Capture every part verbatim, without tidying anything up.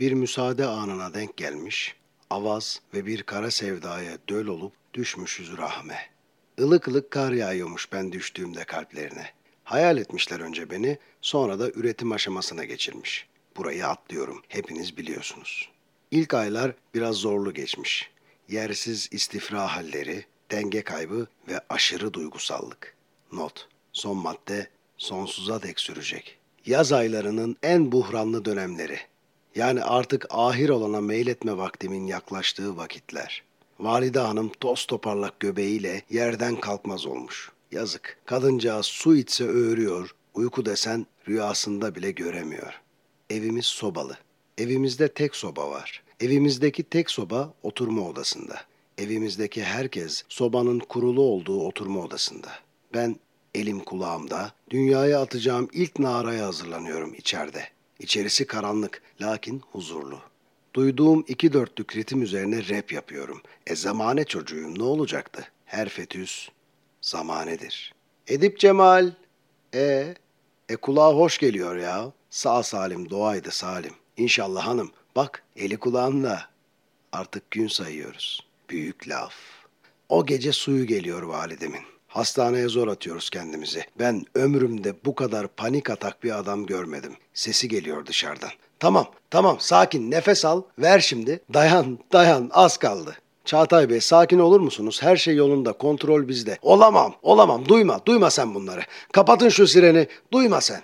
bir müsaade anına denk gelmiş, avaz ve bir kara sevdaya döl olup düşmüşüz rahme. Ilık ılık kar yağıyormuş ben düştüğümde kalplerine. Hayal etmişler önce beni, sonra da üretim aşamasına geçirmiş. Burayı atlıyorum, hepiniz biliyorsunuz. İlk aylar biraz zorlu geçmiş. Yersiz istifra halleri, denge kaybı ve aşırı duygusallık. Not, son madde sonsuza dek sürecek. Yaz aylarının en buhranlı dönemleri. Yani artık ahir olana meyletme vaktimin yaklaştığı vakitler. Valide hanım toz toparlak göbeğiyle yerden kalkmaz olmuş. Yazık, kadıncağız su içse öğürüyor, uyku desen rüyasında bile göremiyor. Evimiz sobalı. Evimizde tek soba var. Evimizdeki tek soba oturma odasında. Evimizdeki herkes sobanın kurulu olduğu oturma odasında. Ben elim kulağımda, dünyaya atacağım ilk naraya hazırlanıyorum içeride. İçerisi karanlık, lakin huzurlu. Duyduğum iki dörtlük ritim üzerine rap yapıyorum. E zamane çocuğum ne olacaktı? Her fetüs zamanedir. Edip Cemal. E, e kulağa hoş geliyor ya. Sağ salim doğaydı salim. İnşallah hanım. Bak eli kulağında. Artık gün sayıyoruz. Büyük laf. O gece suyu geliyor validemin. Hastaneye zor atıyoruz kendimizi. Ben ömrümde bu kadar panik atak bir adam görmedim. Sesi geliyor dışarıdan. Tamam, tamam, sakin, nefes al, ver şimdi. Dayan, dayan, az kaldı. Çağatay Bey, sakin olur musunuz? Her şey yolunda, kontrol bizde. Olamam, olamam, duyma, duyma sen bunları. Kapatın şu sireni, duyma sen.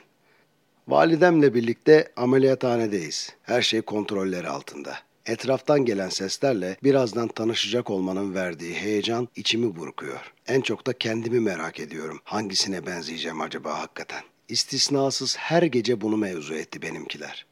Validemle birlikte ameliyathanedeyiz. Her şey kontrolleri altında. Etraftan gelen seslerle birazdan tanışacak olmanın verdiği heyecan içimi burkuyor. En çok da kendimi merak ediyorum. Hangisine benzeyeceğim acaba hakikaten? İstisnasız her gece bunu mevzu etti benimkiler.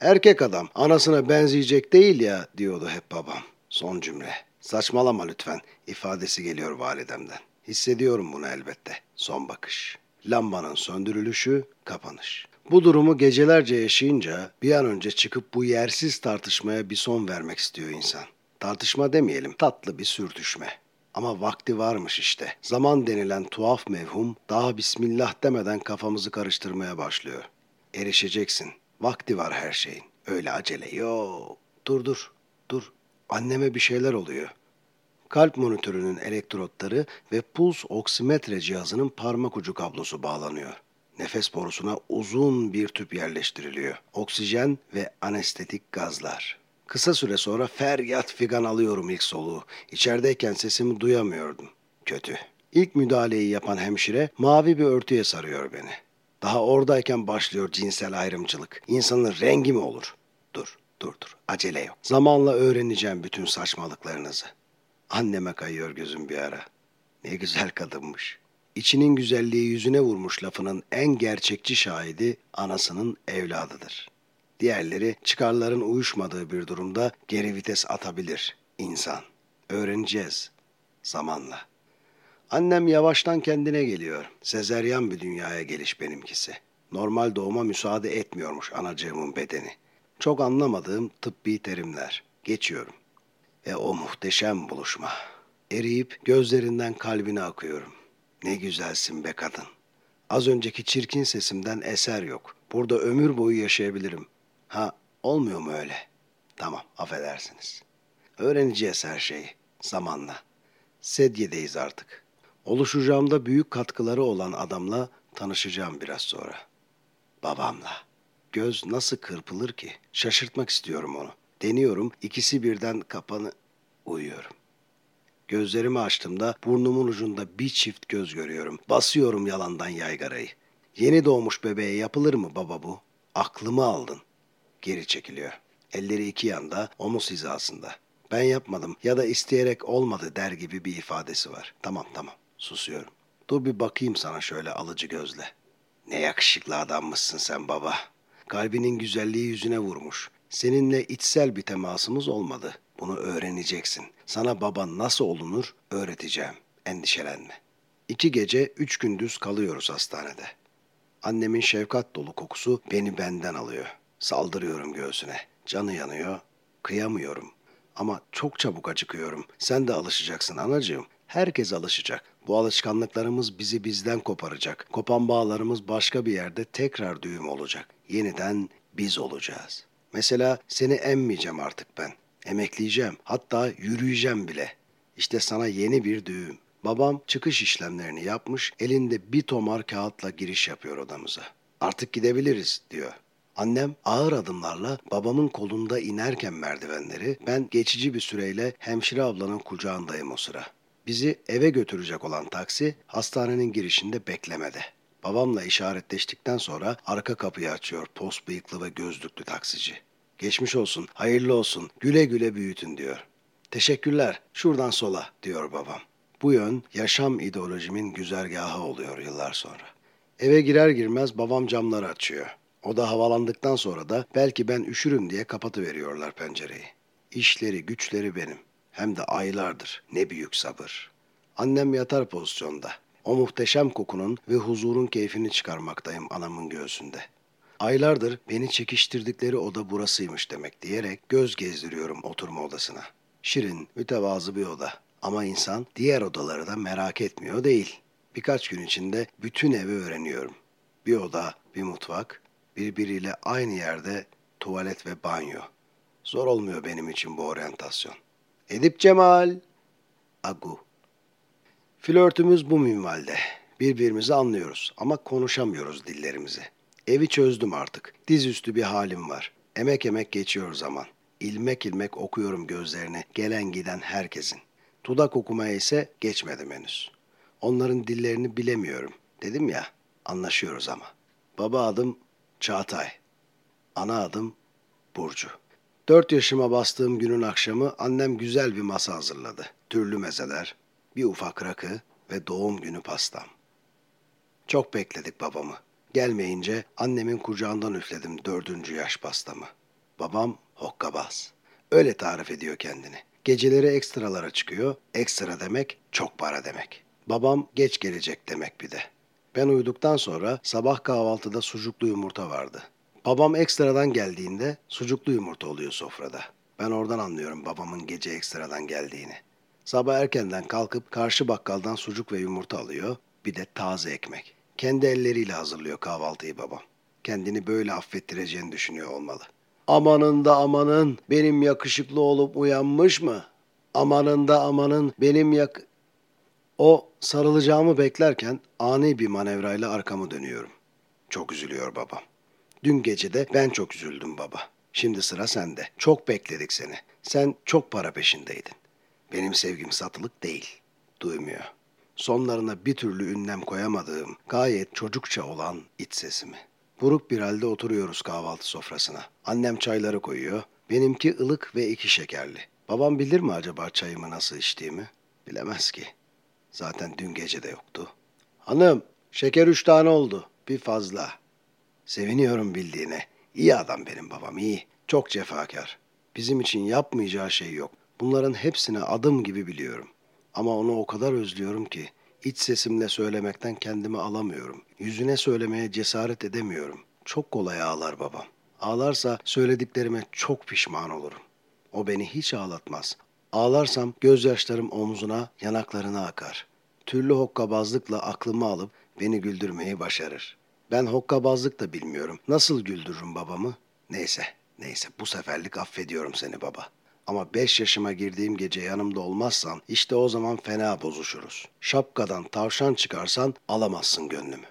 Erkek adam anasına benzeyecek değil ya diyordu hep babam. Son cümle. Saçmalama lütfen ifadesi geliyor validemden. Hissediyorum bunu elbette. Son bakış. Lambanın söndürülüşü, kapanış. Bu durumu gecelerce yaşayınca bir an önce çıkıp bu yersiz tartışmaya bir son vermek istiyor insan. Tartışma demeyelim, tatlı bir sürtüşme. Ama vakti varmış işte. Zaman denilen tuhaf mevhum daha bismillah demeden kafamızı karıştırmaya başlıyor. Erişeceksin. Vakti var her şeyin. Öyle acele yok. Dur dur, dur. Anneme bir şeyler oluyor. Kalp monitörünün elektrotları ve puls oksimetre cihazının parmak ucu kablosu bağlanıyor. Nefes borusuna uzun bir tüp yerleştiriliyor. Oksijen ve anestetik gazlar. Kısa süre sonra feryat figan alıyorum ilk soluğu. İçerideyken sesimi duyamıyordum. Kötü. İlk müdahaleyi yapan hemşire mavi bir örtüye sarıyor beni. Daha oradayken başlıyor cinsel ayrımcılık. İnsanın rengi mi olur? Dur, dur, dur. Acele yok. Zamanla öğreneceğim bütün saçmalıklarınızı. Anneme kayıyor gözüm bir ara. Ne güzel kadınmış. İçinin güzelliği yüzüne vurmuş lafının en gerçekçi şahidi anasının evladıdır. Diğerleri çıkarların uyuşmadığı bir durumda geri vites atabilir insan. Öğreneceğiz zamanla. Annem yavaştan kendine geliyor. Sezeryan bir dünyaya geliş benimkisi. Normal doğuma müsaade etmiyormuş anacığımın bedeni. Çok anlamadığım tıbbi terimler. Geçiyorum. Ve o muhteşem buluşma. Eriyip gözlerinden kalbine akıyorum. Ne güzelsin be kadın. Az önceki çirkin sesimden eser yok. Burada ömür boyu yaşayabilirim. Ha, olmuyor mu öyle? Tamam, affedersiniz. Öğreneceğiz her şeyi, zamanla. Sedyedeyiz artık. Oluşacağımda büyük katkıları olan adamla tanışacağım biraz sonra. Babamla. Göz nasıl kırpılır ki? Şaşırtmak istiyorum onu. Deniyorum, ikisi birden kapanı... Uyuyorum. Gözlerimi açtığımda burnumun ucunda bir çift göz görüyorum. Basıyorum yalandan yaygarayı. Yeni doğmuş bebeğe yapılır mı baba bu? Aklımı aldın. Geri çekiliyor. Elleri iki yanda, omuz hizasında. Ben yapmadım ya da isteyerek olmadı der gibi bir ifadesi var. Tamam tamam, susuyorum. Dur bir bakayım sana şöyle alıcı gözle. Ne yakışıklı adammışsın sen baba. Kalbinin güzelliği yüzüne vurmuş. Seninle içsel bir temasımız olmadı. Bunu öğreneceksin. Sana baban nasıl olunur öğreteceğim. Endişelenme. İki gece, üç gündüz kalıyoruz hastanede. Annemin şefkat dolu kokusu beni benden alıyor. Saldırıyorum göğsüne. Canı yanıyor. Kıyamıyorum. Ama çok çabuk acıkıyorum. Sen de alışacaksın anacığım. Herkes alışacak. Bu alışkanlıklarımız bizi bizden koparacak. Kopan bağlarımız başka bir yerde tekrar düğüm olacak. Yeniden biz olacağız. Mesela seni emmeyeceğim artık ben. Emekleyeceğim. Hatta yürüyeceğim bile. İşte sana yeni bir düğüm. Babam çıkış işlemlerini yapmış, elinde bir tomar kağıtla giriş yapıyor odamıza. Artık gidebiliriz diyor. Annem ağır adımlarla babamın kolunda inerken merdivenleri, ben geçici bir süreyle hemşire ablanın kucağındayım o sıra. Bizi eve götürecek olan taksi hastanenin girişinde beklemede. Babamla işaretleştikten sonra arka kapıyı açıyor pos bıyıklı ve gözlüklü taksici. Geçmiş olsun, hayırlı olsun, güle güle büyütün diyor. Teşekkürler, şuradan sola diyor babam. Bu yön yaşam ideolojimin güzergahı oluyor yıllar sonra. Eve girer girmez babam camları açıyor. O da havalandıktan sonra da belki ben üşürüm diye kapatıveriyorlar pencereyi. İşleri güçleri benim. Hem de aylardır. Ne büyük sabır. Annem yatar pozisyonda. O muhteşem kokunun ve huzurun keyfini çıkarmaktayım anamın göğsünde. Aylardır beni çekiştirdikleri oda burasıymış demek diyerek göz gezdiriyorum oturma odasına. Şirin, mütevazı bir oda. Ama insan diğer odaları da merak etmiyor değil. Birkaç gün içinde bütün evi öğreniyorum. Bir oda, bir mutfak, birbiriyle aynı yerde tuvalet ve banyo. Zor olmuyor benim için bu oryantasyon. Edip Cemal, Agu. Flörtümüz bu minvalde. Birbirimizi anlıyoruz ama konuşamıyoruz dillerimizi. Evi çözdüm artık. Dizüstü bir halim var. Emek emek geçiyor zaman. İlmek ilmek okuyorum gözlerini gelen giden herkesin. Dudak okumaya ise geçmedim henüz. Onların dillerini bilemiyorum. Dedim ya, anlaşıyoruz ama. Baba adım Çağatay. Ana adım Burcu. Dört yaşıma bastığım günün akşamı annem güzel bir masa hazırladı. Türlü mezeler, bir ufak rakı ve doğum günü pastam. Çok bekledik babamı. Gelmeyince annemin kucağından üfledim dördüncü yaş pastamı. Babam hokkabaz. Öyle tarif ediyor kendini. Geceleri ekstralara çıkıyor. Ekstra demek çok para demek. Babam geç gelecek demek bir de. Ben uyuduktan sonra sabah kahvaltıda sucuklu yumurta vardı. Babam ekstradan geldiğinde sucuklu yumurta oluyor sofrada. Ben oradan anlıyorum babamın gece ekstradan geldiğini. Sabah erkenden kalkıp karşı bakkaldan sucuk ve yumurta alıyor. Bir de taze ekmek. Kendi elleriyle hazırlıyor kahvaltıyı babam. Kendini böyle affettireceğini düşünüyor olmalı. Amanın da amanın benim yakışıklı olup uyanmış mı? Amanın da amanın benim yak... O sarılacağımı beklerken ani bir manevrayla arkamı dönüyorum. Çok üzülüyor babam. Dün gece de ben çok üzüldüm baba. Şimdi sıra sende. Çok bekledik seni. Sen çok para peşindeydin. Benim sevgim satılık değil. Duymuyor. Sonlarına bir türlü ünlem koyamadığım, gayet çocukça olan iç sesimi. Buruk bir halde oturuyoruz kahvaltı sofrasına. Annem çayları koyuyor. Benimki ılık ve iki şekerli. Babam bilir mi acaba çayımı nasıl içtiğimi? Bilemez ki. Zaten dün gece de yoktu. Hanım, şeker üç tane oldu. Bir fazla. Seviniyorum bildiğine. İyi adam benim babam, iyi. Çok cefakar. Bizim için yapmayacağı şey yok. Bunların hepsini adım gibi biliyorum. Ama onu o kadar özlüyorum ki iç sesimle söylemekten kendimi alamıyorum. Yüzüne söylemeye cesaret edemiyorum. Çok kolay ağlar babam. Ağlarsa söylediklerime çok pişman olurum. O beni hiç ağlatmaz. Ağlarsam gözyaşlarım omzuna, yanaklarına akar. Türlü hokkabazlıkla aklımı alıp beni güldürmeyi başarır. Ben hokkabazlık da bilmiyorum. Nasıl güldürürüm babamı? Neyse, neyse bu seferlik affediyorum seni baba. Ama beş yaşıma girdiğim gece yanımda olmazsan işte o zaman fena bozuşuruz. Şapkadan tavşan çıkarsan alamazsın gönlümü.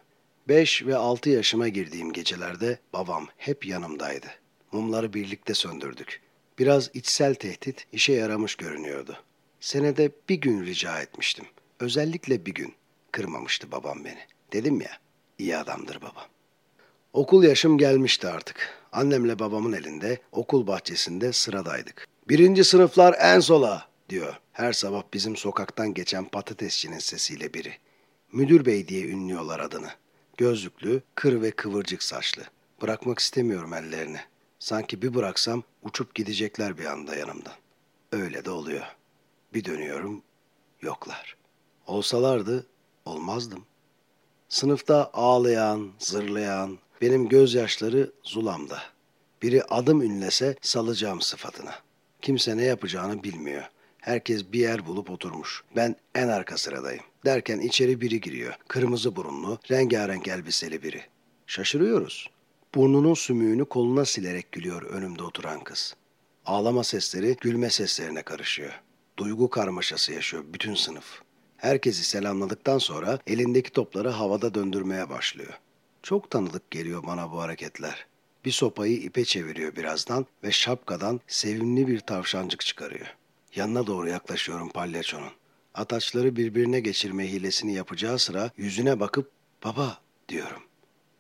Beş ve altı yaşıma girdiğim gecelerde babam hep yanımdaydı. Mumları birlikte söndürdük. Biraz içsel tehdit işe yaramış görünüyordu. Senede bir gün rica etmiştim. Özellikle bir gün. Kırmamıştı babam beni. Dedim ya, iyi adamdır babam. Okul yaşım gelmişti artık. Annemle babamın elinde okul bahçesinde sıradaydık. Birinci sınıflar en sola diyor. Her sabah bizim sokaktan geçen patatesçinin sesiyle biri. Müdür Bey diye ünlüyorlar adını. Gözlüklü, kır ve kıvırcık saçlı. Bırakmak istemiyorum ellerini. Sanki bir bıraksam uçup gidecekler bir anda yanımdan. Öyle de oluyor. Bir dönüyorum, yoklar. Olsalardı olmazdım. Sınıfta ağlayan, zırlayan, benim gözyaşları zulamda. Biri adım ünlese salacağım sıfatına. Kimse ne yapacağını bilmiyor. Herkes bir yer bulup oturmuş. Ben en arka sıradayım. Derken içeri biri giriyor. Kırmızı burunlu, rengarenk elbiseli biri. Şaşırıyoruz. Burnunun sümüğünü koluna silerek gülüyor önümde oturan kız. Ağlama sesleri gülme seslerine karışıyor. Duygu karmaşası yaşıyor bütün sınıf. Herkesi selamladıktan sonra elindeki topları havada döndürmeye başlıyor. Çok tanıdık geliyor bana bu hareketler. Bir sopayı ipe çeviriyor birazdan ve şapkadan sevimli bir tavşancık çıkarıyor. Yanına doğru yaklaşıyorum palyaçonun. Ataçları birbirine geçirme hilesini yapacağı sıra yüzüne bakıp "Baba" diyorum.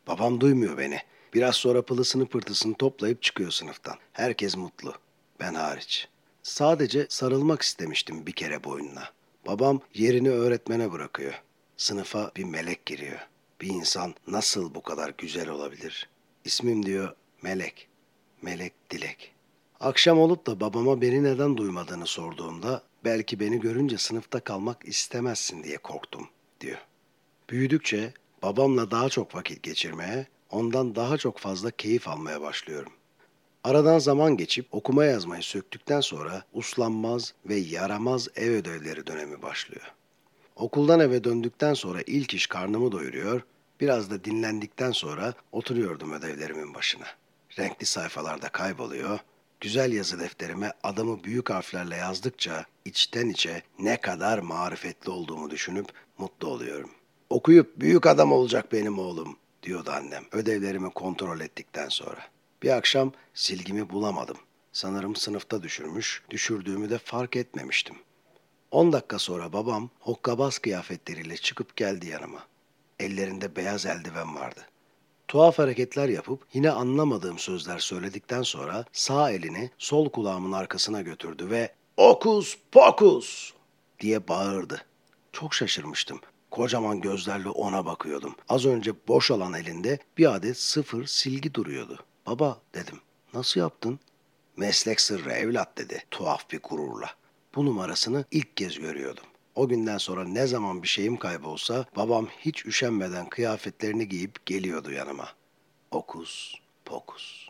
Babam duymuyor beni. Biraz sonra pılısını pırtısını toplayıp çıkıyor sınıftan. Herkes mutlu. Ben hariç. Sadece sarılmak istemiştim bir kere boynuna. Babam yerini öğretmene bırakıyor. Sınıfa bir melek giriyor. Bir insan nasıl bu kadar güzel olabilir? İsmim diyor Melek. Melek Dilek. Akşam olup da babama beni neden duymadığını sorduğumda belki beni görünce sınıfta kalmak istemezsin diye korktum diyor. Büyüdükçe babamla daha çok vakit geçirmeye, ondan daha çok fazla keyif almaya başlıyorum. Aradan zaman geçip okuma yazmayı söktükten sonra uslanmaz ve yaramaz ev ödevleri dönemi başlıyor. Okuldan eve döndükten sonra ilk iş karnımı doyuruyor, biraz da dinlendikten sonra oturuyordum ödevlerimin başına. Renkli sayfalarda kayboluyor, güzel yazı defterime adımı büyük harflerle yazdıkça içten içe ne kadar marifetli olduğumu düşünüp mutlu oluyorum. "Okuyup büyük adam olacak benim oğlum" diyordu annem ödevlerimi kontrol ettikten sonra. Bir akşam silgimi bulamadım. Sanırım sınıfta düşürmüş, düşürdüğümü de fark etmemiştim. on dakika sonra babam hokkabaz kıyafetleriyle çıkıp geldi yanıma. Ellerinde beyaz eldiven vardı. Tuhaf hareketler yapıp yine anlamadığım sözler söyledikten sonra sağ elini sol kulağımın arkasına götürdü ve "Okus pokus" diye bağırdı. Çok şaşırmıştım. Kocaman gözlerle ona bakıyordum. Az önce boş olan elinde bir adet sıfır silgi duruyordu. "Baba" dedim. "Nasıl yaptın?" "Meslek sırrı evlat" dedi tuhaf bir gururla. Bu numarasını ilk kez görüyordum. O günden sonra ne zaman bir şeyim kaybolsa babam hiç üşenmeden kıyafetlerini giyip geliyordu yanıma. Okus pokus.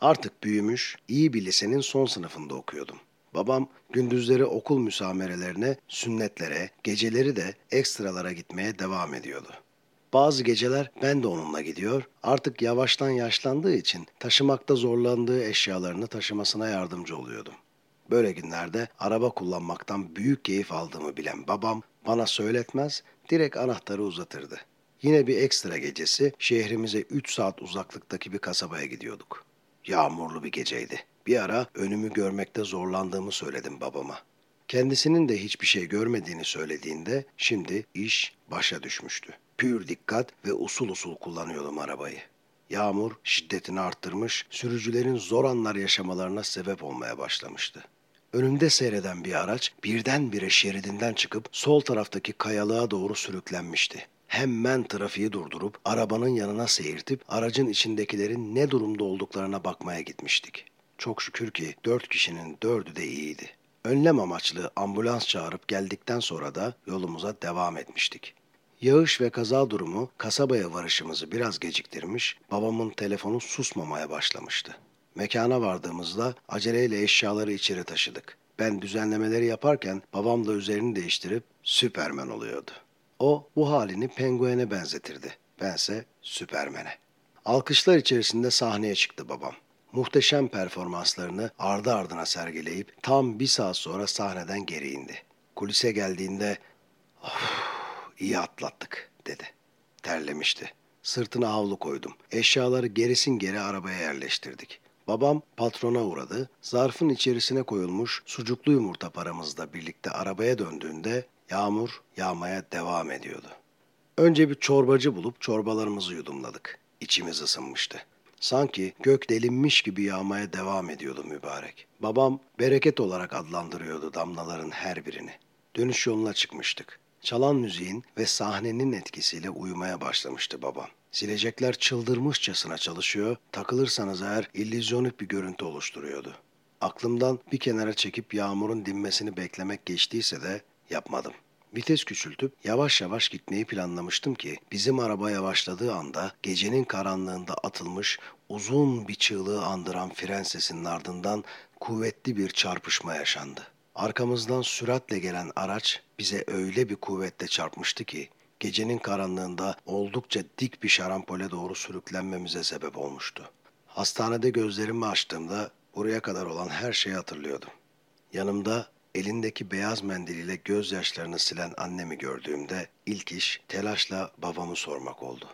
Artık büyümüş, iyi bir lisenin son sınıfında okuyordum. Babam gündüzleri okul müsamerelerine, sünnetlere, geceleri de ekstralara gitmeye devam ediyordu. Bazı geceler ben de onunla gidiyor, artık yavaştan yaşlandığı için taşımakta zorlandığı eşyalarını taşımasına yardımcı oluyordum. Böyle günlerde araba kullanmaktan büyük keyif aldığımı bilen babam bana söyletmez, direkt anahtarı uzatırdı. Yine bir ekstra gecesi şehrimize üç saat uzaklıktaki bir kasabaya gidiyorduk. Yağmurlu bir geceydi. Bir ara önümü görmekte zorlandığımı söyledim babama. Kendisinin de hiçbir şey görmediğini söylediğinde şimdi iş başa düşmüştü. Pür dikkat ve usul usul kullanıyordum arabayı. Yağmur şiddetini arttırmış, sürücülerin zor anlar yaşamalarına sebep olmaya başlamıştı. Önümde seyreden bir araç birdenbire şeridinden çıkıp sol taraftaki kayalığa doğru sürüklenmişti. Hemen trafiği durdurup arabanın yanına seyirtip aracın içindekilerin ne durumda olduklarına bakmaya gitmiştik. Çok şükür ki dört kişinin dördü de iyiydi. Önlem amaçlı ambulans çağırıp geldikten sonra da yolumuza devam etmiştik. Yağış ve kaza durumu kasabaya varışımızı biraz geciktirmiş, babamın telefonu susmamaya başlamıştı. Mekana vardığımızda aceleyle eşyaları içeri taşıdık. Ben düzenlemeleri yaparken babam da üzerini değiştirip Süpermen oluyordu. O bu halini penguene benzetirdi, bense Süpermen'e. Alkışlar içerisinde sahneye çıktı babam. Muhteşem performanslarını ardı ardına sergileyip tam bir saat sonra sahneden geri indi. Kulise geldiğinde "Of, iyi atlattık" dedi. Terlemişti. Sırtına havlu koydum. Eşyaları gerisin geri arabaya yerleştirdik. Babam patrona uğradı. Zarfın içerisine koyulmuş sucuklu yumurta paramızla birlikte arabaya döndüğünde yağmur yağmaya devam ediyordu. Önce bir çorbacı bulup çorbalarımızı yudumladık. İçimiz ısınmıştı. Sanki gök delinmiş gibi yağmaya devam ediyordu mübarek. Babam bereket olarak adlandırıyordu damlaların her birini. Dönüş yoluna çıkmıştık. Çalan müziğin ve sahnenin etkisiyle uyumaya başlamıştı babam. Silecekler çıldırmışçasına çalışıyor, takılırsanız eğer illüzyonik bir görüntü oluşturuyordu. Aklımdan bir kenara çekip yağmurun dinmesini beklemek geçtiyse de yapmadım. Vites küçültüp yavaş yavaş gitmeyi planlamıştım ki bizim araba yavaşladığı anda gecenin karanlığında atılmış uzun bir çığlığı andıran fren sesinin ardından kuvvetli bir çarpışma yaşandı. Arkamızdan süratle gelen araç bize öyle bir kuvvetle çarpmıştı ki gecenin karanlığında oldukça dik bir şarampole doğru sürüklenmemize sebep olmuştu. Hastanede gözlerimi açtığımda buraya kadar olan her şeyi hatırlıyordum. Yanımda elindeki beyaz mendiliyle gözyaşlarını silen annemi gördüğümde ilk iş telaşla babamı sormak oldu.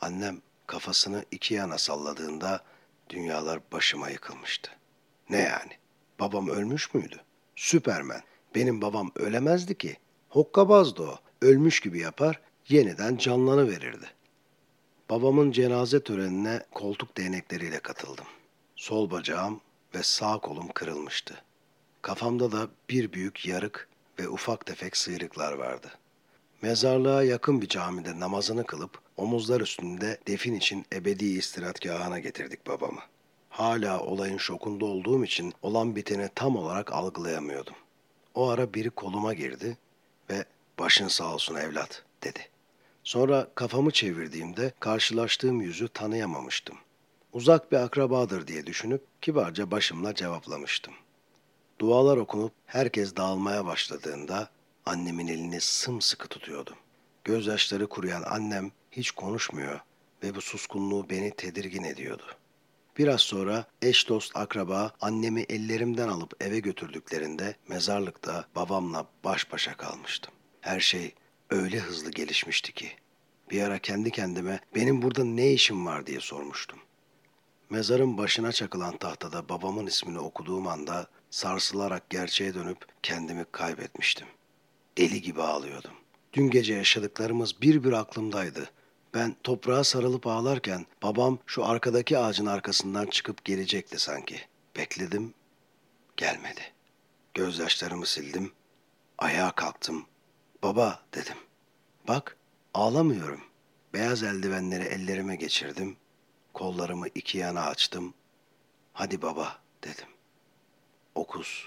Annem kafasını iki yana salladığında dünyalar başıma yıkılmıştı. Ne yani? Babam ölmüş müydü? Süpermen. Benim babam ölemezdi ki. Hokkabazdı o. Ölmüş gibi yapar, yeniden canlanıverirdi. Babamın cenaze törenine koltuk değnekleriyle katıldım. Sol bacağım ve sağ kolum kırılmıştı. Kafamda da bir büyük yarık ve ufak tefek sıyrıklar vardı. Mezarlığa yakın bir camide namazını kılıp omuzlar üstünde defin için ebedi istirahatgahına getirdik babamı. Hala olayın şokunda olduğum için olan biteni tam olarak algılayamıyordum. O ara biri koluma girdi ve "Başın sağ olsun evlat" dedi. Sonra kafamı çevirdiğimde karşılaştığım yüzü tanıyamamıştım. Uzak bir akrabadır diye düşünüp kibarca başımla cevaplamıştım. Dualar okunup herkes dağılmaya başladığında annemin elini sımsıkı tutuyordum. Gözyaşları kuruyan annem hiç konuşmuyor ve bu suskunluğu beni tedirgin ediyordu. Biraz sonra eş dost akraba annemi ellerimden alıp eve götürdüklerinde mezarlıkta babamla baş başa kalmıştım. Her şey öyle hızlı gelişmişti ki bir ara kendi kendime benim burada ne işim var diye sormuştum. Mezarın başına çakılan tahtada babamın ismini okuduğum anda sarsılarak gerçeğe dönüp kendimi kaybetmiştim. Deli gibi ağlıyordum. Dün gece yaşadıklarımız bir bir aklımdaydı. Ben toprağa sarılıp ağlarken babam şu arkadaki ağacın arkasından çıkıp gelecekti sanki. Bekledim, gelmedi. Gözyaşlarımı sildim, ayağa kalktım. "Baba" dedim. "Bak, ağlamıyorum." Beyaz eldivenleri ellerime geçirdim. Kollarımı iki yana açtım. "Hadi baba" dedim. Okus